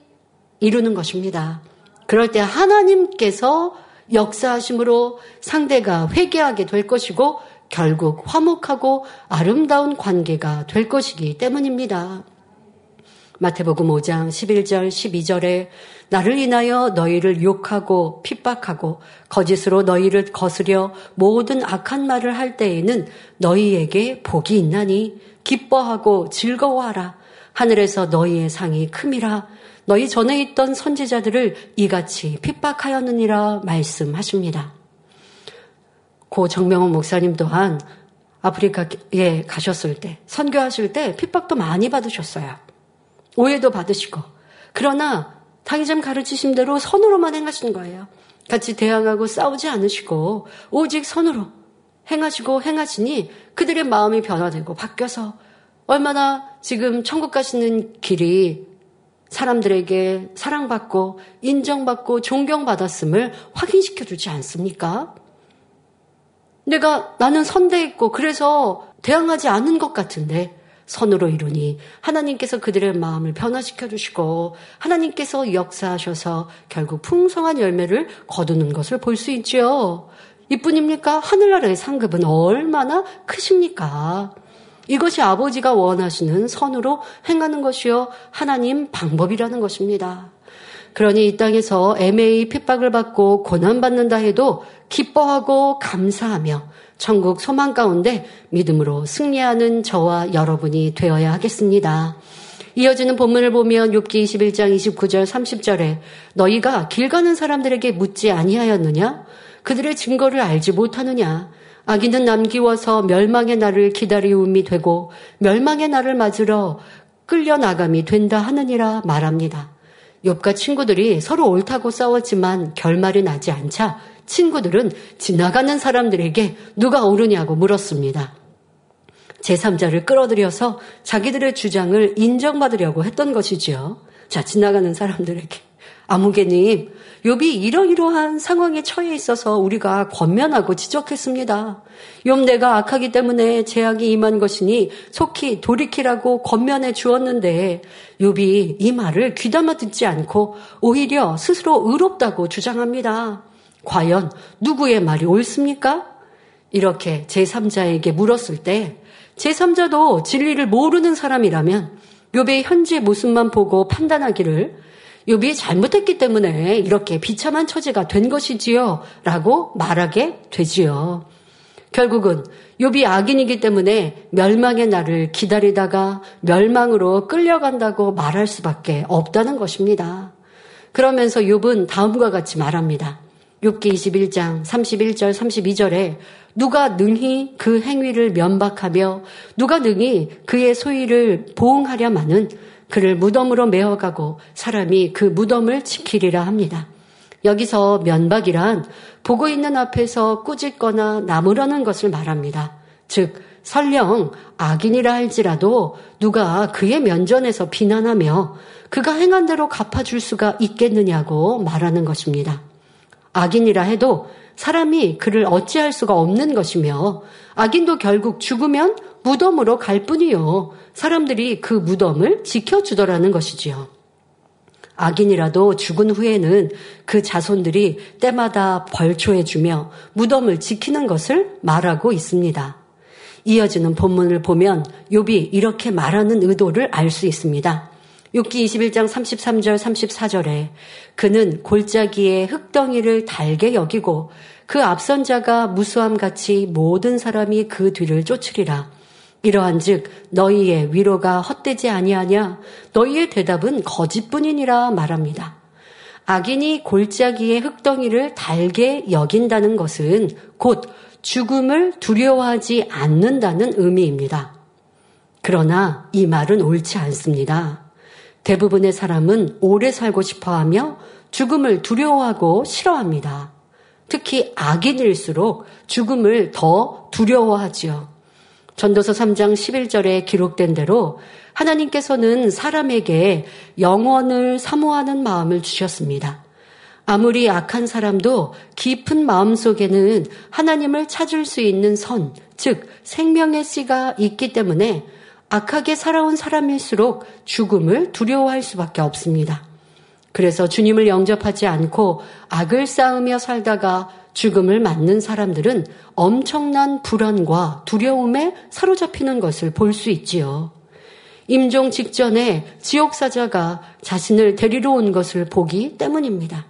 이루는 것입니다. 그럴 때 하나님께서 역사하심으로 상대가 회개하게 될 것이고 결국 화목하고 아름다운 관계가 될 것이기 때문입니다. 마태복음 5장 11절 12절에 나를 인하여 너희를 욕하고 핍박하고 거짓으로 너희를 거스려 모든 악한 말을 할 때에는 너희에게 복이 있나니 기뻐하고 즐거워하라. 하늘에서 너희의 상이 큼이라. 너희 전에 있던 선지자들을 이같이 핍박하였느니라 말씀하십니다. 고 정명훈 목사님 또한 아프리카에 가셨을 때 선교하실 때 핍박도 많이 받으셨어요. 오해도 받으시고 그러나 당의점 가르치심대로 선으로만 행하신 거예요. 같이 대항하고 싸우지 않으시고 오직 선으로 행하시고 행하시니 그들의 마음이 변화되고 바뀌어서 얼마나 지금 천국 가시는 길이 사람들에게 사랑받고 인정받고 존경받았음을 확인시켜주지 않습니까? 나는 선대했고 그래서 대항하지 않은 것 같은데 선으로 이루니 하나님께서 그들의 마음을 변화시켜주시고 하나님께서 역사하셔서 결국 풍성한 열매를 거두는 것을 볼 수 있지요. 이뿐입니까? 하늘나라의 상급은 얼마나 크십니까? 이것이 아버지가 원하시는 선으로 행하는 것이요 하나님 방법이라는 것입니다. 그러니 이 땅에서 애매히 핍박을 받고 고난받는다 해도 기뻐하고 감사하며 천국 소망 가운데 믿음으로 승리하는 저와 여러분이 되어야 하겠습니다. 이어지는 본문을 보면 욥기 21장 29절 30절에 너희가 길 가는 사람들에게 묻지 아니하였느냐? 그들의 증거를 알지 못하느냐? 악인은 남기워서 멸망의 날을 기다리움이 되고 멸망의 날을 맞으러 끌려나감이 된다 하느니라 말합니다. 욥과 친구들이 서로 옳다고 싸웠지만 결말이 나지 않자 친구들은 지나가는 사람들에게 누가 옳으냐고 물었습니다. 제3자를 끌어들여서 자기들의 주장을 인정받으려고 했던 것이지요. 자, 지나가는 사람들에게 아무개님, 욥이 이러이러한 상황에 처해 있어서 우리가 권면하고 지적했습니다. 욥 내가 악하기 때문에 재앙이 임한 것이니 속히 돌이키라고 권면해 주었는데 욥이 이 말을 귀담아 듣지 않고 오히려 스스로 의롭다고 주장합니다. 과연 누구의 말이 옳습니까? 이렇게 제3자에게 물었을 때 제3자도 진리를 모르는 사람이라면 욥의 현재 모습만 보고 판단하기를 욥이 잘못했기 때문에 이렇게 비참한 처지가 된 것이지요 라고 말하게 되지요. 결국은 욥이 악인이기 때문에 멸망의 날을 기다리다가 멸망으로 끌려간다고 말할 수밖에 없다는 것입니다. 그러면서 욥은 다음과 같이 말합니다. 욥기 21장 31절 32절에 누가 능히 그 행위를 면박하며 누가 능히 그의 소위를 보응하랴마는 그를 무덤으로 메어가고 사람이 그 무덤을 지키리라 합니다. 여기서 면박이란 보고 있는 앞에서 꾸짖거나 나무라는 것을 말합니다. 즉 설령 악인이라 할지라도 누가 그의 면전에서 비난하며 그가 행한 대로 갚아줄 수가 있겠느냐고 말하는 것입니다. 악인이라 해도 사람이 그를 어찌할 수가 없는 것이며 악인도 결국 죽으면 무덤으로 갈 뿐이요. 사람들이 그 무덤을 지켜주더라는 것이지요. 악인이라도 죽은 후에는 그 자손들이 때마다 벌초해주며 무덤을 지키는 것을 말하고 있습니다. 이어지는 본문을 보면 욥이 이렇게 말하는 의도를 알 수 있습니다. 욥기 21장 33절 34절에 그는 골짜기에 흙덩이를 달게 여기고 그 앞선 자가 무수함같이 모든 사람이 그 뒤를 쫓으리라. 이러한즉 너희의 위로가 헛되지 아니하냐 너희의 대답은 거짓뿐이니라 말합니다. 악인이 골짜기에 흙덩이를 달게 여긴다는 것은 곧 죽음을 두려워하지 않는다는 의미입니다. 그러나 이 말은 옳지 않습니다. 대부분의 사람은 오래 살고 싶어하며 죽음을 두려워하고 싫어합니다. 특히 악인일수록 죽음을 더 두려워하지요. 전도서 3장 11절에 기록된 대로 하나님께서는 사람에게 영원을 사모하는 마음을 주셨습니다. 아무리 악한 사람도 깊은 마음속에는 하나님을 찾을 수 있는 선, 즉 생명의 씨가 있기 때문에 악하게 살아온 사람일수록 죽음을 두려워할 수밖에 없습니다. 그래서 주님을 영접하지 않고 악을 쌓으며 살다가 죽음을 맞는 사람들은 엄청난 불안과 두려움에 사로잡히는 것을 볼 수 있지요. 임종 직전에 지옥사자가 자신을 데리러 온 것을 보기 때문입니다.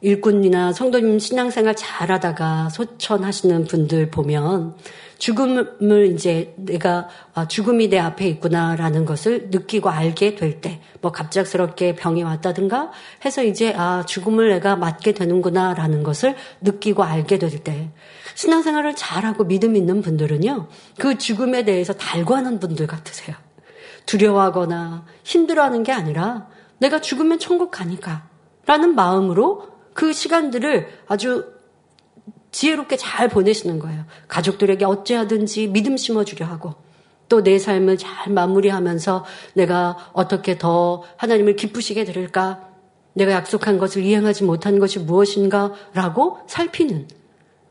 일꾼이나 성도님 신앙생활 잘하다가 소천하시는 분들 보면 죽음을 이제 내가 죽음이 내 앞에 있구나라는 것을 느끼고 알게 될 때, 뭐 갑작스럽게 병이 왔다든가 해서 이제 죽음을 내가 맞게 되는구나라는 것을 느끼고 알게 될 때, 신앙생활을 잘하고 믿음 있는 분들은요, 그 죽음에 대해서 달관한 분들 같으세요. 두려워하거나 힘들어하는 게 아니라 내가 죽으면 천국 가니까 라는 마음으로 그 시간들을 아주 지혜롭게 잘 보내시는 거예요. 가족들에게 어찌하든지 믿음 심어주려 하고, 또 내 삶을 잘 마무리하면서 내가 어떻게 더 하나님을 기쁘시게 드릴까, 내가 약속한 것을 이행하지 못한 것이 무엇인가라고 살피는,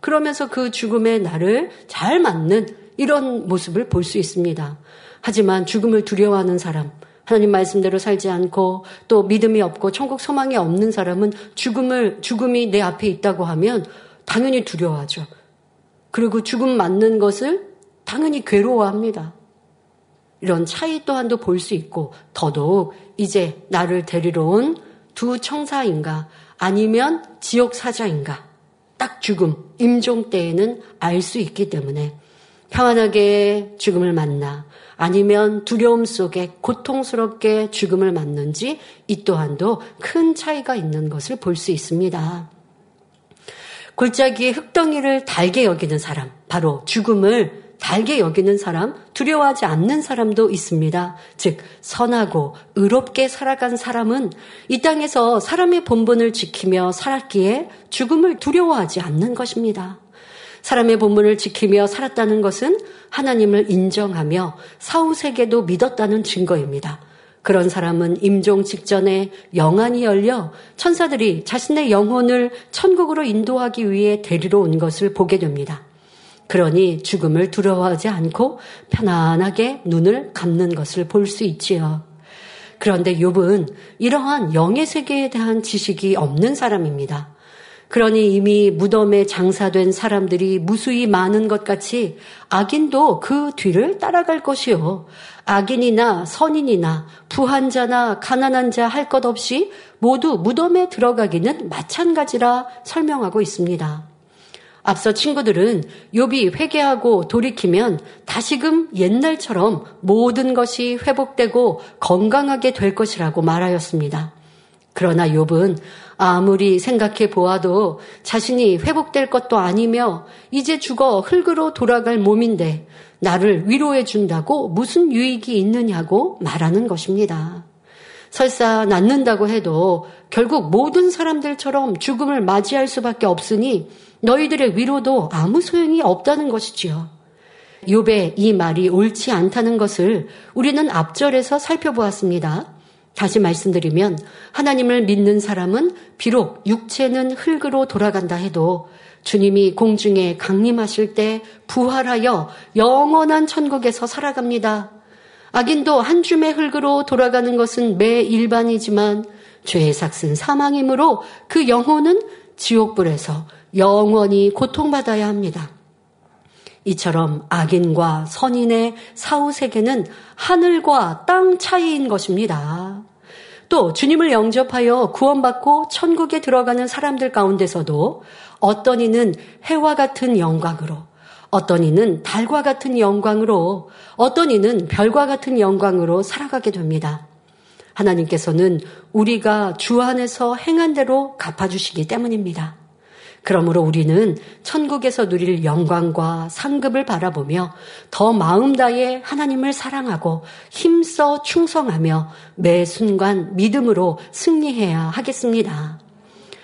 그러면서 그 죽음의 날을 잘 맞는 이런 모습을 볼 수 있습니다. 하지만 죽음을 두려워하는 사람, 하나님 말씀대로 살지 않고 또 믿음이 없고 천국 소망이 없는 사람은 죽음이 내 앞에 있다고 하면 당연히 두려워하죠. 그리고 죽음 맞는 것을 당연히 괴로워합니다. 이런 차이 또한도 볼 수 있고, 더더욱 이제 나를 데리러 온 두 청사인가 아니면 지옥 사자인가 딱 죽음, 임종 때에는 알 수 있기 때문에 평안하게 죽음을 만나 아니면 두려움 속에 고통스럽게 죽음을 맞는지 이 또한도 큰 차이가 있는 것을 볼 수 있습니다. 골짜기의 흙덩이를 달게 여기는 사람, 바로 죽음을 달게 여기는 사람, 두려워하지 않는 사람도 있습니다. 즉 선하고 의롭게 살아간 사람은 이 땅에서 사람의 본분을 지키며 살았기에 죽음을 두려워하지 않는 것입니다. 사람의 본분을 지키며 살았다는 것은 하나님을 인정하며 사후세계도 믿었다는 증거입니다. 그런 사람은 임종 직전에 영안이 열려 천사들이 자신의 영혼을 천국으로 인도하기 위해 데리러 온 것을 보게 됩니다. 그러니 죽음을 두려워하지 않고 편안하게 눈을 감는 것을 볼 수 있지요. 그런데 욥은 이러한 영의 세계에 대한 지식이 없는 사람입니다. 그러니 이미 무덤에 장사된 사람들이 무수히 많은 것 같이 악인도 그 뒤를 따라갈 것이요. 악인이나 선인이나 부한자나 가난한 자 할 것 없이 모두 무덤에 들어가기는 마찬가지라 설명하고 있습니다. 앞서 친구들은 욥이 회개하고 돌이키면 다시금 옛날처럼 모든 것이 회복되고 건강하게 될 것이라고 말하였습니다. 그러나 욥은 아무리 생각해 보아도 자신이 회복될 것도 아니며 이제 죽어 흙으로 돌아갈 몸인데 나를 위로해 준다고 무슨 유익이 있느냐고 말하는 것입니다. 설사 낫는다고 해도 결국 모든 사람들처럼 죽음을 맞이할 수밖에 없으니 너희들의 위로도 아무 소용이 없다는 것이지요. 욥의 이 말이 옳지 않다는 것을 우리는 앞절에서 살펴보았습니다. 다시 말씀드리면 하나님을 믿는 사람은 비록 육체는 흙으로 돌아간다 해도 주님이 공중에 강림하실 때 부활하여 영원한 천국에서 살아갑니다. 악인도 한 줌의 흙으로 돌아가는 것은 매 일반이지만 죄의 삭은 사망이므로 그 영혼은 지옥불에서 영원히 고통받아야 합니다. 이처럼 악인과 선인의 사후세계는 하늘과 땅 차이인 것입니다. 또 주님을 영접하여 구원받고 천국에 들어가는 사람들 가운데서도 어떤 이는 해와 같은 영광으로, 어떤 이는 달과 같은 영광으로, 어떤 이는 별과 같은 영광으로 살아가게 됩니다. 하나님께서는 우리가 주 안에서 행한 대로 갚아주시기 때문입니다. 그러므로 우리는 천국에서 누릴 영광과 상급을 바라보며 더 마음 다해 하나님을 사랑하고 힘써 충성하며 매 순간 믿음으로 승리해야 하겠습니다.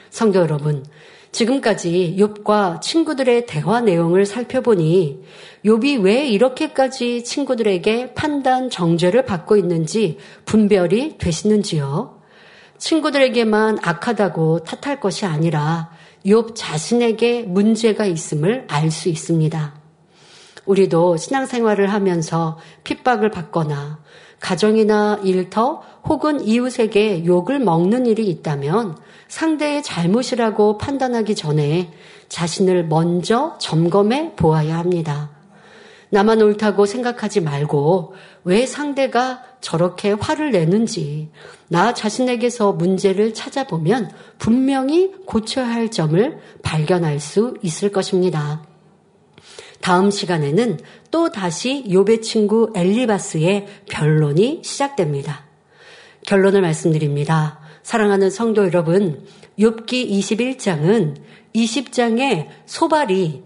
성도 여러분, 지금까지 욥과 친구들의 대화 내용을 살펴보니 욥이 왜 이렇게까지 친구들에게 판단, 정죄를 받고 있는지 분별이 되시는지요? 친구들에게만 악하다고 탓할 것이 아니라 욥 자신에게 문제가 있음을 알 수 있습니다. 우리도 신앙생활을 하면서 핍박을 받거나 가정이나 일터 혹은 이웃에게 욕을 먹는 일이 있다면 상대의 잘못이라고 판단하기 전에 자신을 먼저 점검해 보아야 합니다. 나만 옳다고 생각하지 말고 왜 상대가 저렇게 화를 내는지 나 자신에게서 문제를 찾아보면 분명히 고쳐야 할 점을 발견할 수 있을 것입니다. 다음 시간에는 또 다시 욥의 친구 엘리바스의 변론이 시작됩니다. 결론을 말씀드립니다. 사랑하는 성도 여러분, 욥기 21장은 20장의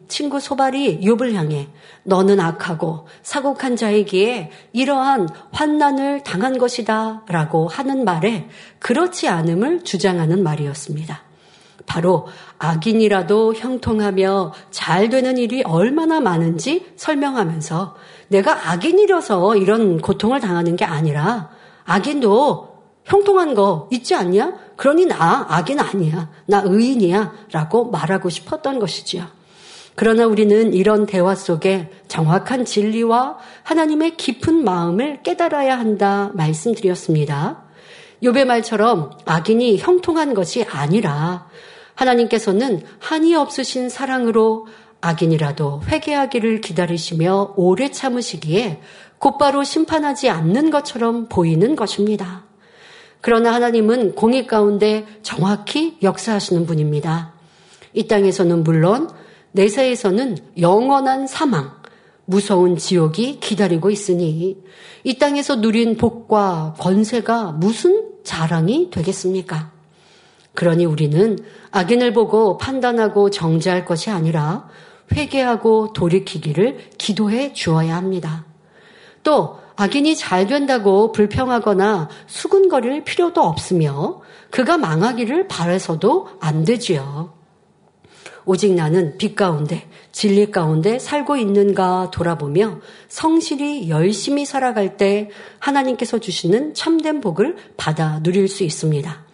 친구 소발이 욥을 향해 너는 악하고 사곡한 자이기에 이러한 환난을 당한 것이다 라고 하는 말에 그렇지 않음을 주장하는 말이었습니다. 바로 악인이라도 형통하며 잘 되는 일이 얼마나 많은지 설명하면서 내가 악인이라서 이런 고통을 당하는 게 아니라 악인도 형통한 거 있지 않냐? 그러니 나 악인 아니야. 나 의인이야. 라고 말하고 싶었던 것이지요. 그러나 우리는 이런 대화 속에 정확한 진리와 하나님의 깊은 마음을 깨달아야 한다 말씀드렸습니다. 욥의 말처럼 악인이 형통한 것이 아니라 하나님께서는 한이 없으신 사랑으로 악인이라도 회개하기를 기다리시며 오래 참으시기에 곧바로 심판하지 않는 것처럼 보이는 것입니다. 그러나 하나님은 공의 가운데 정확히 역사하시는 분입니다. 이 땅에서는 물론 내세에서는 영원한 사망, 무서운 지옥이 기다리고 있으니 이 땅에서 누린 복과 권세가 무슨 자랑이 되겠습니까? 그러니 우리는 악인을 보고 판단하고 정죄할 것이 아니라 회개하고 돌이키기를 기도해 주어야 합니다. 또 악인이 잘 된다고 불평하거나 수군거릴 필요도 없으며 그가 망하기를 바라서도 안 되지요. 오직 나는 빛 가운데 진리 가운데 살고 있는가 돌아보며 성실히 열심히 살아갈 때 하나님께서 주시는 참된 복을 받아 누릴 수 있습니다.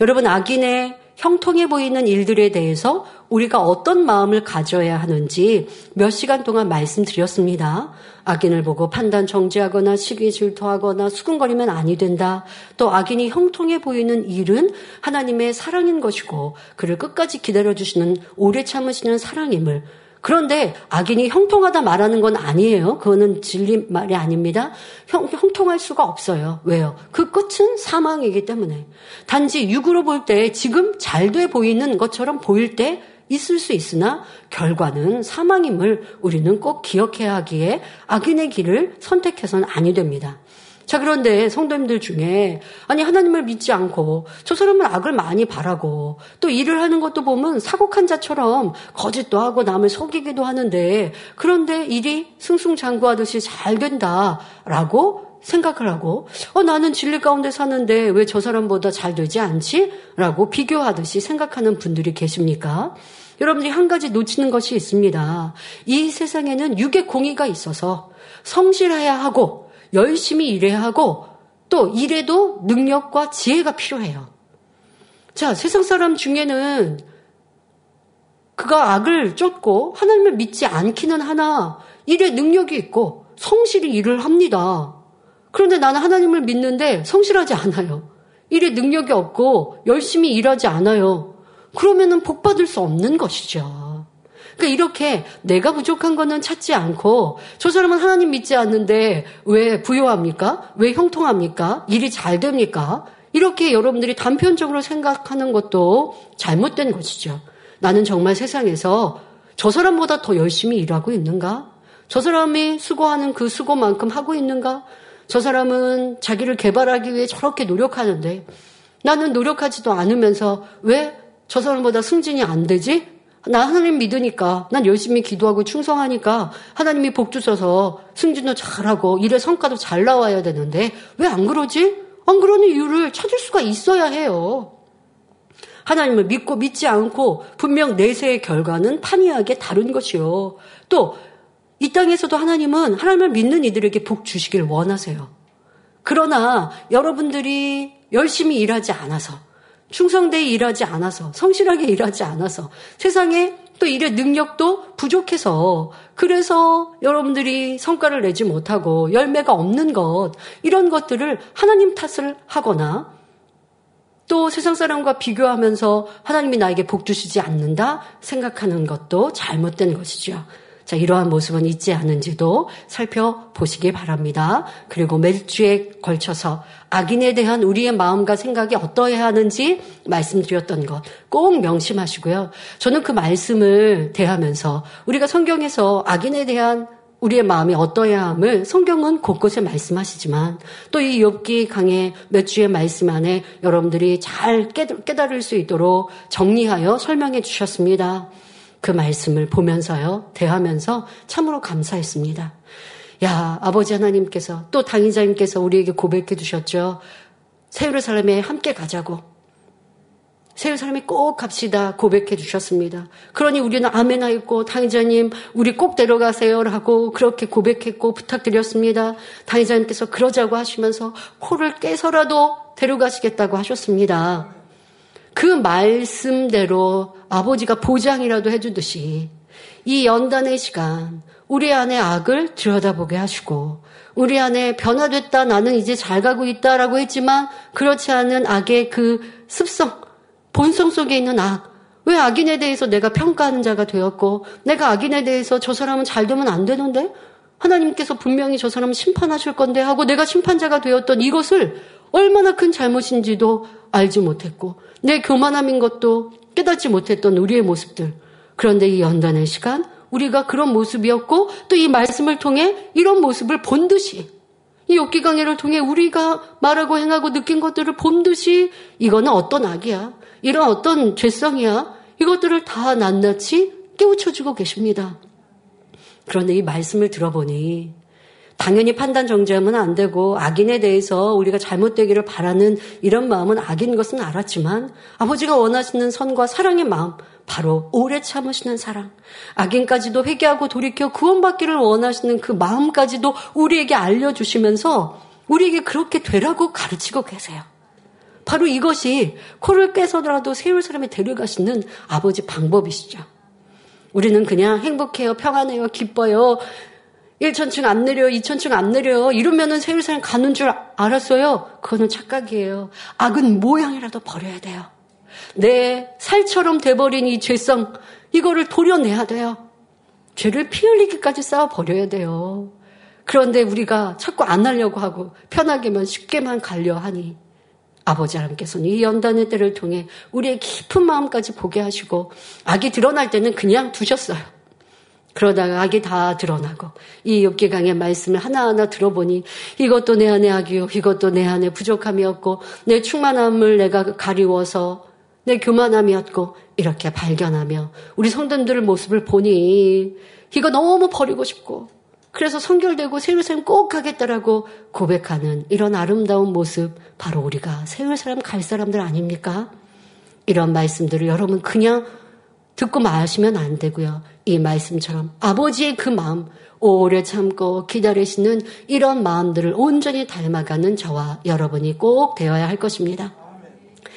여러분, 악인의 형통해 보이는 일들에 대해서 우리가 어떤 마음을 가져야 하는지 몇 시간 동안 말씀드렸습니다. 악인을 보고 판단 정죄하거나 시기 질투하거나 수군거리면 아니 된다. 또 악인이 형통해 보이는 일은 하나님의 사랑인 것이고 그를 끝까지 기다려주시는 오래 참으시는 사랑임을, 그런데 악인이 형통하다 말하는 건 아니에요. 그거는 진리 말이 아닙니다. 형통할 수가 없어요. 왜요? 그 끝은 사망이기 때문에. 단지 육으로 볼 때 지금 잘 돼 보이는 것처럼 보일 때 있을 수 있으나 결과는 사망임을 우리는 꼭 기억해야 하기에 악인의 길을 선택해서는 아니 됩니다. 자, 그런데 성도님들 중에 하나님을 믿지 않고 저 사람은 악을 많이 바라고 또 일을 하는 것도 보면 사곡한 자처럼 거짓도 하고 남을 속이기도 하는데 그런데 일이 승승장구하듯이 잘 된다라고 생각을 하고 나는 진리 가운데 사는데 왜 저 사람보다 잘 되지 않지? 라고 비교하듯이 생각하는 분들이 계십니까? 여러분들이 한 가지 놓치는 것이 있습니다. 이 세상에는 육의 공의가 있어서 성실해야 하고 열심히 일해야 하고 또 일에도 능력과 지혜가 필요해요. 자, 세상 사람 중에는 그가 악을 쫓고 하나님을 믿지 않기는 하나 일에 능력이 있고 성실히 일을 합니다. 그런데 나는 하나님을 믿는데 성실하지 않아요. 일에 능력이 없고 열심히 일하지 않아요. 그러면은 복받을 수 없는 것이죠. 그러니까 이렇게 내가 부족한 거는 찾지 않고 저 사람은 하나님 믿지 않는데 왜 부요합니까? 왜 형통합니까? 일이 잘 됩니까? 이렇게 여러분들이 단편적으로 생각하는 것도 잘못된 것이죠. 나는 정말 세상에서 저 사람보다 더 열심히 일하고 있는가? 저 사람이 수고하는 그 수고만큼 하고 있는가? 저 사람은 자기를 개발하기 위해 저렇게 노력하는데 나는 노력하지도 않으면서 왜 저 사람보다 승진이 안 되지? 나 하나님 믿으니까, 난 열심히 기도하고 충성하니까 하나님이 복 주셔서 승진도 잘하고 일의 성과도 잘 나와야 되는데 왜 안 그러지? 안 그러는 이유를 찾을 수가 있어야 해요. 하나님을 믿고 믿지 않고 분명 내세의 결과는 판이하게 다른 것이요. 또 이 땅에서도 하나님은 하나님을 믿는 이들에게 복 주시길 원하세요. 그러나 여러분들이 열심히 일하지 않아서, 충성되이 일하지 않아서, 성실하게 일하지 않아서, 세상에 또 일의 능력도 부족해서, 그래서 여러분들이 성과를 내지 못하고 열매가 없는 것, 이런 것들을 하나님 탓을 하거나 또 세상 사람과 비교하면서 하나님이 나에게 복 주시지 않는다 생각하는 것도 잘못된 것이죠. 자, 이러한 모습은 있지 않은지도 살펴보시기 바랍니다. 그리고 매주에 걸쳐서 악인에 대한 우리의 마음과 생각이 어떠해야 하는지 말씀드렸던 것 꼭 명심하시고요. 저는 그 말씀을 대하면서 우리가 성경에서 악인에 대한 우리의 마음이 어떠해야 함을 성경은 곳곳에 말씀하시지만 또 이 욥기 강의 몇 주의 말씀 안에 여러분들이 잘 깨달을 수 있도록 정리하여 설명해 주셨습니다. 그 말씀을 보면서요, 대하면서 참으로 감사했습니다. 야, 아버지 하나님께서 또 당의자님께서 우리에게 고백해 주셨죠. 세율의 삶에 함께 가자고, 세율의 삶에 꼭 갑시다 고백해 주셨습니다. 그러니 우리는 아멘하였고, 당의자님 우리 꼭 데려가세요 라고 그렇게 고백했고 부탁드렸습니다. 당의자님께서 그러자고 하시면서 코를 깨서라도 데려가시겠다고 하셨습니다. 그 말씀대로 아버지가 보장이라도 해주듯이 이 연단의 시간 우리 안에 악을 들여다보게 하시고, 우리 안에 변화됐다, 나는 이제 잘 가고 있다라고 했지만 그렇지 않은 악의 그 습성, 본성 속에 있는 악, 왜 악인에 대해서 내가 평가하는 자가 되었고, 내가 악인에 대해서 저 사람은 잘 되면 안 되는데 하나님께서 분명히 저 사람은 심판하실 건데 하고 내가 심판자가 되었던 이것을 얼마나 큰 잘못인지도 알지 못했고 내 교만함인 것도 깨닫지 못했던 우리의 모습들. 그런데 이 연단의 시간 우리가 그런 모습이었고 또 이 말씀을 통해 이런 모습을 본 듯이, 이 욥기 강해를 통해 우리가 말하고 행하고 느낀 것들을 본 듯이 이거는 어떤 악이야, 이런 어떤 죄성이야, 이것들을 다 낱낱이 깨우쳐주고 계십니다. 그런데 이 말씀을 들어보니 당연히 판단 정죄하면 안 되고 악인에 대해서 우리가 잘못되기를 바라는 이런 마음은 악인 것은 알았지만 아버지가 원하시는 선과 사랑의 마음, 바로 오래 참으시는 사랑, 악인까지도 회개하고 돌이켜 구원받기를 원하시는 그 마음까지도 우리에게 알려주시면서 우리에게 그렇게 되라고 가르치고 계세요. 바로 이것이 코를 깨서라도 세울 사람에 데려가시는 아버지 방법이시죠. 우리는 그냥 행복해요, 평안해요, 기뻐요, 1천층 안 내려요, 2천층 안 내려요, 이러면은 세율산 가는 줄 알았어요. 그거는 착각이에요. 악은 모양이라도 버려야 돼요. 내 살처럼 돼버린 이 죄성, 이거를 도려내야 돼요. 죄를 피 흘리기까지 쌓아버려야 돼요. 그런데 우리가 자꾸 안 하려고 하고 편하게만 쉽게만 가려 하니 아버지 하나님께서는 이 연단의 때를 통해 우리의 깊은 마음까지 보게 하시고, 악이 드러날 때는 그냥 두셨어요. 그러다가 악이 다 드러나고 이 욥기 강의 말씀을 하나하나 들어보니 이것도 내 안에 악이요, 이것도 내 안에 부족함이었고, 내 충만함을 내가 가리워서 내 교만함이었고, 이렇게 발견하며 우리 성도님들의 모습을 보니 이거 너무 버리고 싶고 그래서 성결되고 세울 사람 꼭 가겠다라고 고백하는 이런 아름다운 모습, 바로 우리가 세울 사람 갈 사람들 아닙니까? 이런 말씀들을 여러분 그냥 듣고 마시면 안 되고요. 이 말씀처럼 아버지의 그 마음, 오래 참고 기다리시는 이런 마음들을 온전히 닮아가는 저와 여러분이 꼭 되어야 할 것입니다.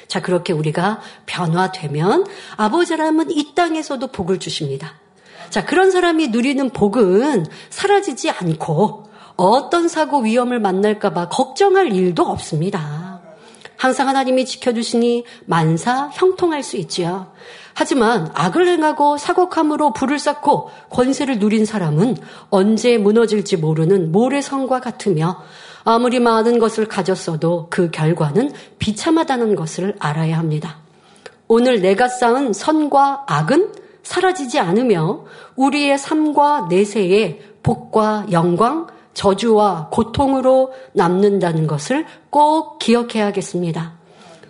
자, 그렇게 우리가 변화되면 아버지라면 이 땅에서도 복을 주십니다. 자, 그런 사람이 누리는 복은 사라지지 않고 어떤 사고 위험을 만날까봐 걱정할 일도 없습니다. 항상 하나님이 지켜주시니 만사 형통할 수 있지요. 하지만 악을 행하고 사곡함으로 불을 쌓고 권세를 누린 사람은 언제 무너질지 모르는 모래성과 같으며 아무리 많은 것을 가졌어도 그 결과는 비참하다는 것을 알아야 합니다. 오늘 내가 쌓은 선과 악은 사라지지 않으며 우리의 삶과 내세에 복과 영광, 저주와 고통으로 남는다는 것을 꼭 기억해야겠습니다.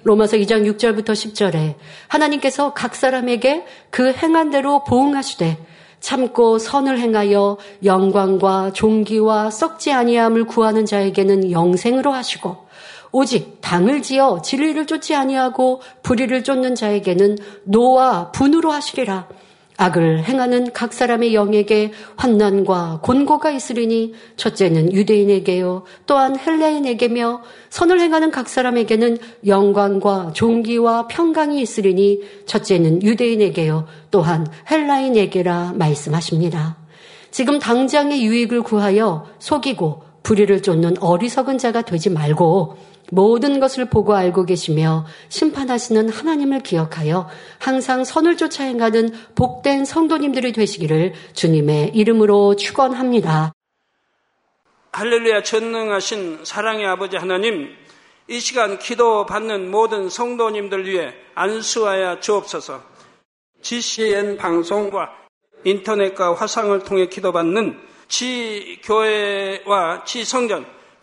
로마서 2장 6절부터 10절에 하나님께서 각 사람에게 그 행한 대로 보응하시되 참고 선을 행하여 영광과 존귀와 썩지 아니함을 구하는 자에게는 영생으로 하시고, 오직 당을 지어 진리를 쫓지 아니하고 불의를 쫓는 자에게는 노와 분으로 하시리라. 악을 행하는 각 사람의 영에게 환난과 곤고가 있으리니 첫째는 유대인에게요 또한 헬레인에게며 선을 행하는 각 사람에게는 영광과 존귀와 평강이 있으리니 첫째는 유대인에게요 또한 헬라인에게라 말씀하십니다. 지금 당장의 유익을 구하여 속이고 불의를 쫓는 어리석은 자가 되지 말고 모든 것을 보고 알고 계시며 심판하시는 하나님을 기억하여 항상 선을 쫓아 행하는 복된 성도님들이 되시기를 주님의 이름으로 축원합니다. 할렐루야. 전능하신 사랑의 아버지 하나님, 이 시간 기도받는 모든 성도님들 위해 안수하여 주옵소서. GCN 방송과 인터넷과 화상을 통해 기도받는 지교회와 지성전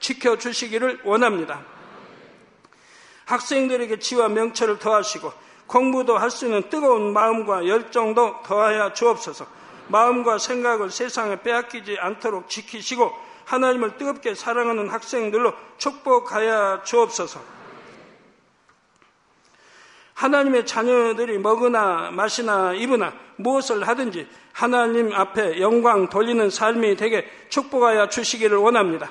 지켜주시기를 원합니다. 학생들에게 지와 명철을 더하시고 공부도 할 수 있는 뜨거운 마음과 열정도 더하여 주옵소서. 마음과 생각을 세상에 빼앗기지 않도록 지키시고 하나님을 뜨겁게 사랑하는 학생들로 축복하여 주옵소서. 하나님의 자녀들이 먹으나 마시나 입으나 무엇을 하든지 하나님 앞에 영광 돌리는 삶이 되게 축복하여 주시기를 원합니다.